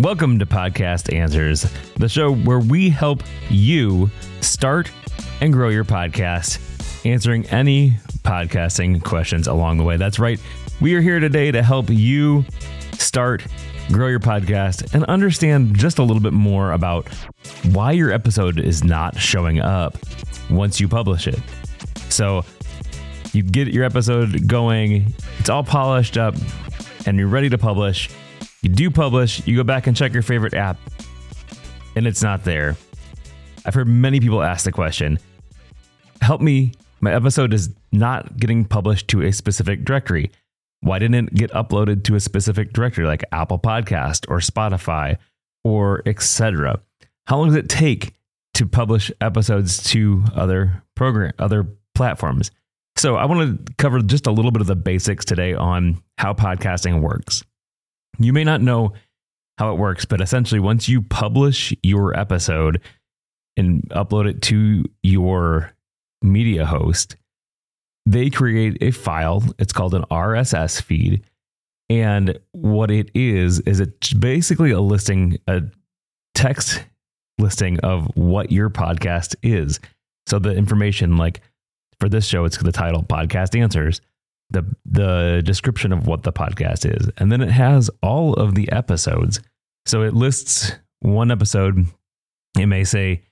Welcome to Podcast Answers, the show where we help you start and grow your podcast, answering any podcasting questions along the way. That's right. We are here today to help you start, grow your podcast, and understand just a little bit more about why your episode is not showing up once you publish it. So you get your episode going, it's all polished up, and you're ready to publish. You do publish, you go back and check your favorite app, and it's not there. I've heard many people ask the question, help me, my episode is not getting published to a specific directory. Why didn't it get uploaded to a specific directory like Apple Podcasts or Spotify or etc.? How long does it take to publish episodes to other platforms? So I want to cover just a little bit of the basics today on how podcasting works. You may not know how it works, but essentially once you publish your episode and upload it to your media host, they create a file. It's called an RSS feed. And what it is it's basically a listing, a text listing of what your podcast is. So the information, like for this show, it's the title Podcast Answers, the description of what the podcast is. And then it has all of the episodes. So it lists one episode. It may say,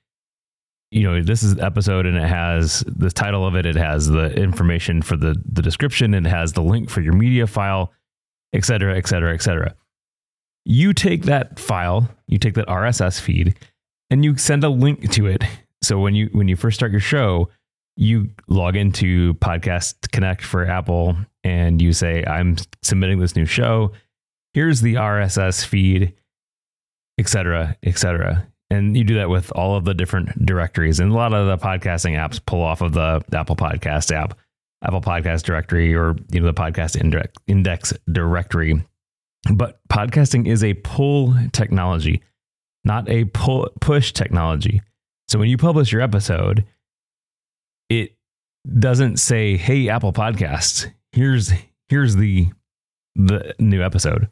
you know, this is the episode, and it has the title of it. It has the information for the description, and it has the link for your media file, et cetera, et cetera, et cetera. You take that file, you take that RSS feed, and you send a link to it. So when you first start your show, you log into Podcast Connect for Apple, and you say, I'm submitting this new show. Here's the RSS feed, et cetera, et cetera. And you do that with all of the different directories. And a lot of the podcasting apps pull off of the Apple Podcast app, Apple Podcast directory, or you know, the Podcast Index directory. But podcasting is a pull technology, not a push technology. So when you publish your episode, it doesn't say, hey, Apple Podcasts, here's the new episode.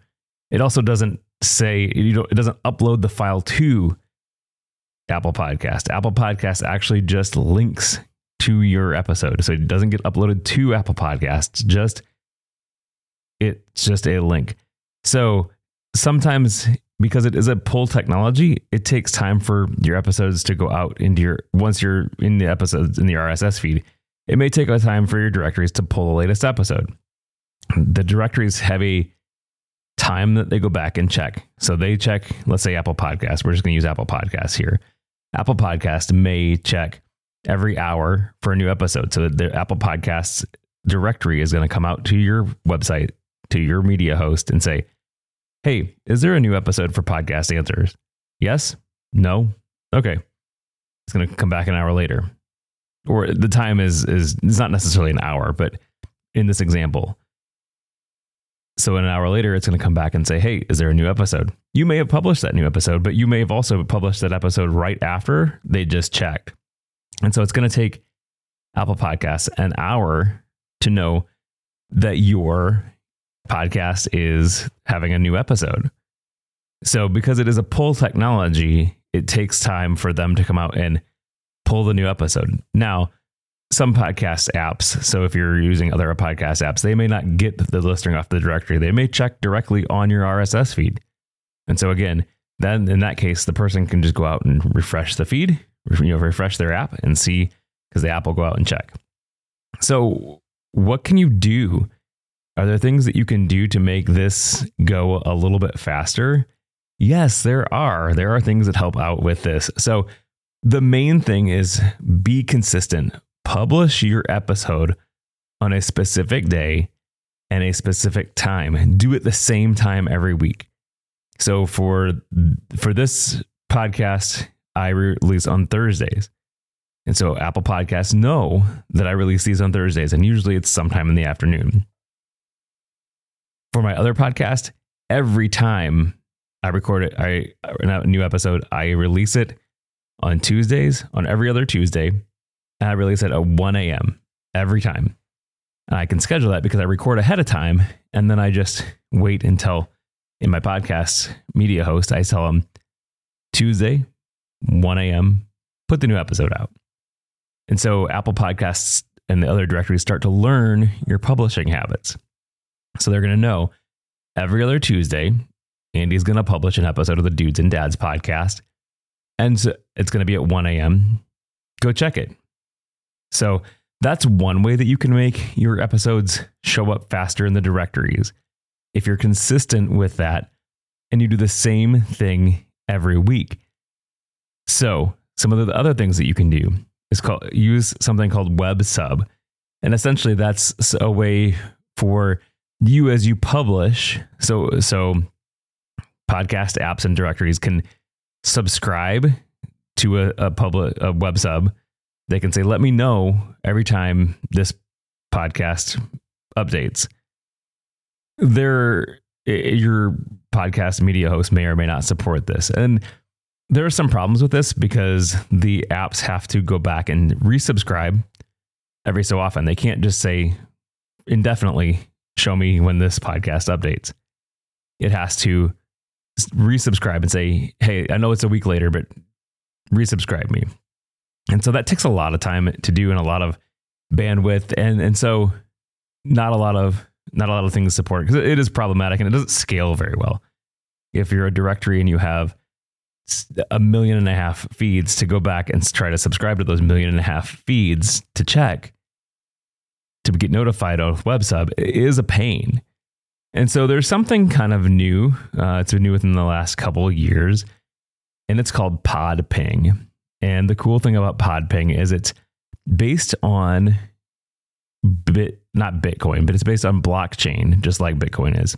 It also doesn't say, it doesn't upload the file to Apple Podcast. Apple Podcast actually just links to your episode. So it doesn't get uploaded to Apple Podcasts, it's just a link. So sometimes, because it is a pull technology, it takes time for your episodes to go out into once you're in the episodes in the RSS feed, it may take a time for your directories to pull the latest episode. The directories have a time that they go back and check. So they check, let's say Apple Podcasts. We're just going to use Apple Podcasts here. Apple Podcasts may check every hour for a new episode. So the Apple Podcasts directory is going to come out to your website, to your media host, and say, hey, is there a new episode for Podcast Answers? Yes? No? Okay. It's going to come back an hour later. Or the time is it's not necessarily an hour, but in this example. So an hour later, it's going to come back and say, hey, is there a new episode? You may have published that new episode, but you may have also published that episode right after they just checked. And so it's going to take Apple Podcasts an hour to know that your podcast is having a new episode. So because it is a pull technology, it takes time for them to come out and pull the new episode. Now, some podcast apps, so if you're using other podcast apps, they may not get the listing off the directory. They may check directly on your RSS feed. And so again, then in that case, the person can just go out and refresh the feed, refresh their app and see, because the app will go out and check. So what can you do? Are there things that you can do to make this go a little bit faster? Yes, there are. There are things that help out with this. So the main thing is be consistent. Publish your episode on a specific day and a specific time. Do it the same time every week. So for this podcast, I release on Thursdays. And so Apple Podcasts know that I release these on Thursdays, and usually it's sometime in the afternoon. For my other podcast, every time I record it, a new episode, I release it on Tuesdays, on every other Tuesday, and I release it at 1 a.m. every time. And I can schedule that because I record ahead of time, and then I just wait until in my podcast media host, I tell them Tuesday, 1 a.m., put the new episode out. And so Apple Podcasts and the other directories start to learn your publishing habits. So they're going to know every other Tuesday, Andy's going to publish an episode of the Dudes and Dads podcast. And so it's going to be at 1 a.m. Go check it. So that's one way that you can make your episodes show up faster in the directories. If you're consistent with that and you do the same thing every week. So some of the other things that you can do is use something called Web Sub. And essentially that's a way for you as you publish. So podcast apps and directories can subscribe to a Web Sub. They can say, let me know every time this podcast updates. Your podcast media host may or may not support this. And there are some problems with this because the apps have to go back and resubscribe every so often. They can't just say indefinitely, show me when this podcast updates. It has to resubscribe and say, hey, I know it's a week later, but resubscribe me. And so that takes a lot of time to do and a lot of bandwidth. And so not a lot of things support because it is problematic and it doesn't scale very well. If you're a directory and you have 1.5 million feeds to go back and try to subscribe to those 1.5 million feeds to check, to get notified of Web Sub, it is a pain. And so there's something kind of new. It's been new within the last couple of years, and it's called Podping. And the cool thing about Podping is it's based on not Bitcoin, but it's based on blockchain, just like Bitcoin is.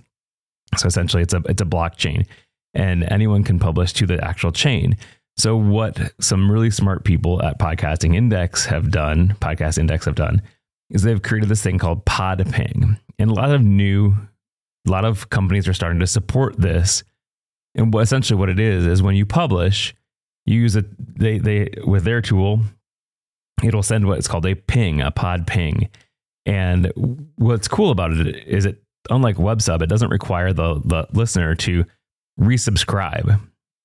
So essentially it's a blockchain and anyone can publish to the actual chain. So what some really smart people at Podcast Index have done is they've created this thing called Podping. And a lot of companies are starting to support this. And essentially what it is when you publish, you use they with their tool, it'll send what's called a pod ping. And what's cool about it is it, unlike Web Sub, it doesn't require the listener to resubscribe.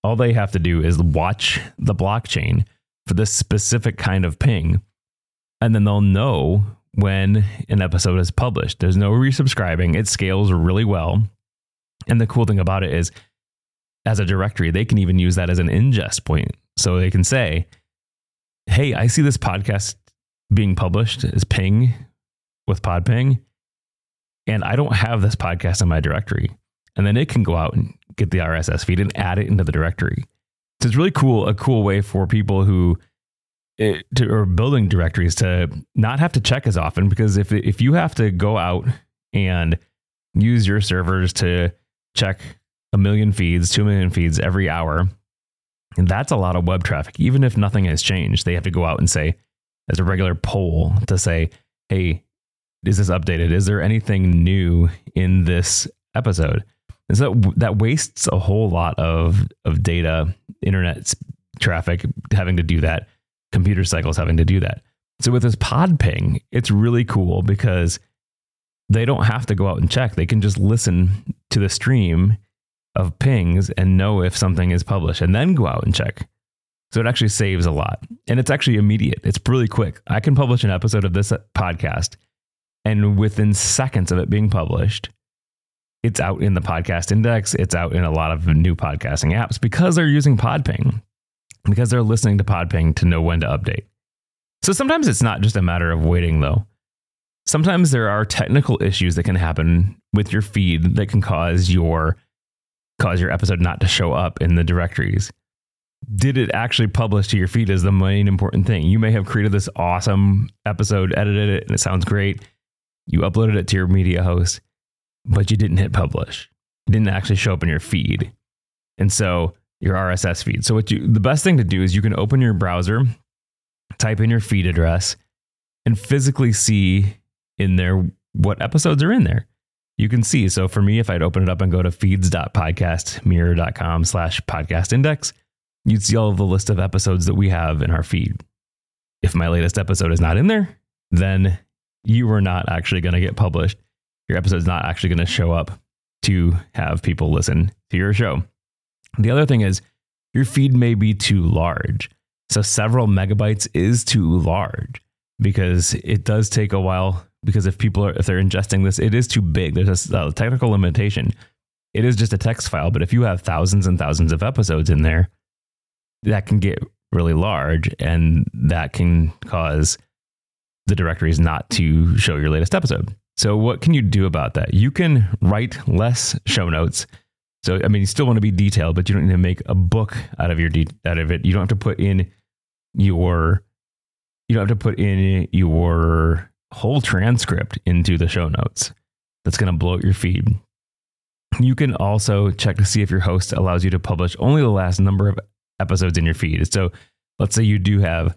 All they have to do is watch the blockchain for this specific kind of ping. And then they'll know when an episode is published. There's no resubscribing. It scales really well. And the cool thing about it is, as a directory, they can even use that as an ingest point. So they can say, hey, I see this podcast being published as ping with Podping, and I don't have this podcast in my directory. And then it can go out and get the RSS feed and add it into the directory. So it's really cool, a cool way for people who are building directories to not have to check as often, because if you have to go out and use your servers to check 1 million feeds, 2 million feeds every hour. And that's a lot of web traffic. Even if nothing has changed, they have to go out and say, as a regular poll, to say, hey, is this updated? Is there anything new in this episode? And so that wastes a whole lot of data, internet traffic having to do that, computer cycles having to do that. So with this Podping, it's really cool because they don't have to go out and check. They can just listen to the stream of pings and know if something is published and then go out and check. So it actually saves a lot and it's actually immediate. It's really quick. I can publish an episode of this podcast and within seconds of it being published, it's out in the Podcast Index. It's out in a lot of new podcasting apps because they're using Podping, because they're listening to Podping to know when to update. So sometimes it's not just a matter of waiting though. Sometimes there are technical issues that can happen with your feed that can cause your episode not to show up in the directories. Did it actually publish to your feed is the main important thing. You may have created this awesome episode, edited it, and it sounds great. You uploaded it to your media host, but you didn't hit publish. It didn't actually show up in your feed. And so your RSS feed. So the best thing to do is you can open your browser, type in your feed address, and physically see in there what episodes are in there. You can see. So for me, if I'd open it up and go to feeds.podcastmirror.com/podcast index, you'd see all of the list of episodes that we have in our feed. If my latest episode is not in there, then you are not actually going to get published. Your episode's not actually going to show up to have people listen to your show. The other thing is your feed may be too large. So several megabytes is too large because it does take a while, because if they're ingesting this, it is too big. There's a technical limitation. It is just a text file, but if you have thousands and thousands of episodes in there, that can get really large, and that can cause the directories not to show your latest episode. So what can you do about that? You can write less show notes. So, I mean, you still want to be detailed, but you don't need to make a book out of it. You don't have to put in your whole transcript into the show notes. That's going to bloat your feed. You can also check to see if your host allows you to publish only the last number of episodes in your feed. So let's say you do have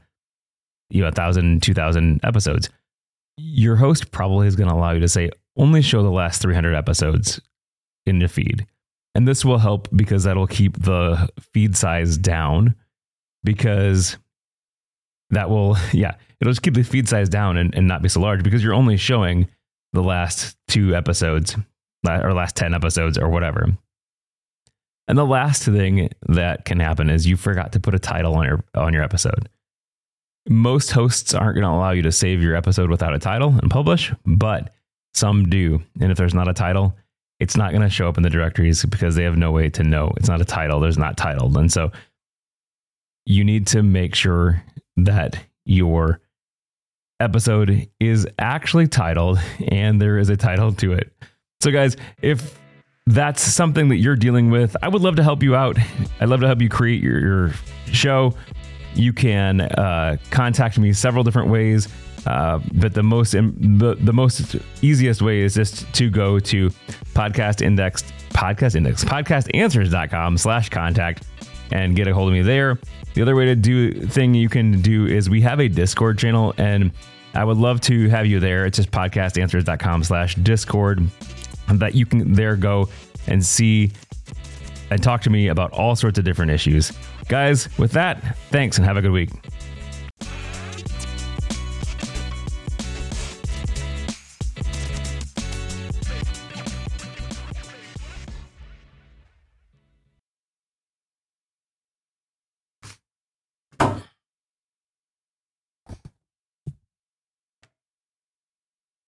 1,000, 2,000 episodes. Your host probably is going to allow you to say only show the last 300 episodes in your feed. And this will help because that'll keep the feed size down, because that will, it'll just keep the feed size down and not be so large, because you're only showing the last 2 episodes or last 10 episodes or whatever. And the last thing that can happen is you forgot to put a title on your episode. Most hosts aren't going to allow you to save your episode without a title and publish, but some do. And if there's not a title, it's not going to show up in the directories because they have no way to know. It's not a title. There's not titled. And so you need to make sure that your episode is actually titled and there is a title to it. So guys, if that's something that you're dealing with, I would love to help you out. I'd love to help you create your show. You can contact me several different ways, but the most easiest way is just to go to podcastanswers.com/contact and get a hold of me there. The other way to you can do is we have a Discord channel, and I would love to have you there. It's just podcastanswers.com/Discord. That you can there go and see and talk to me about all sorts of different issues. Guys, with that, thanks and have a good week.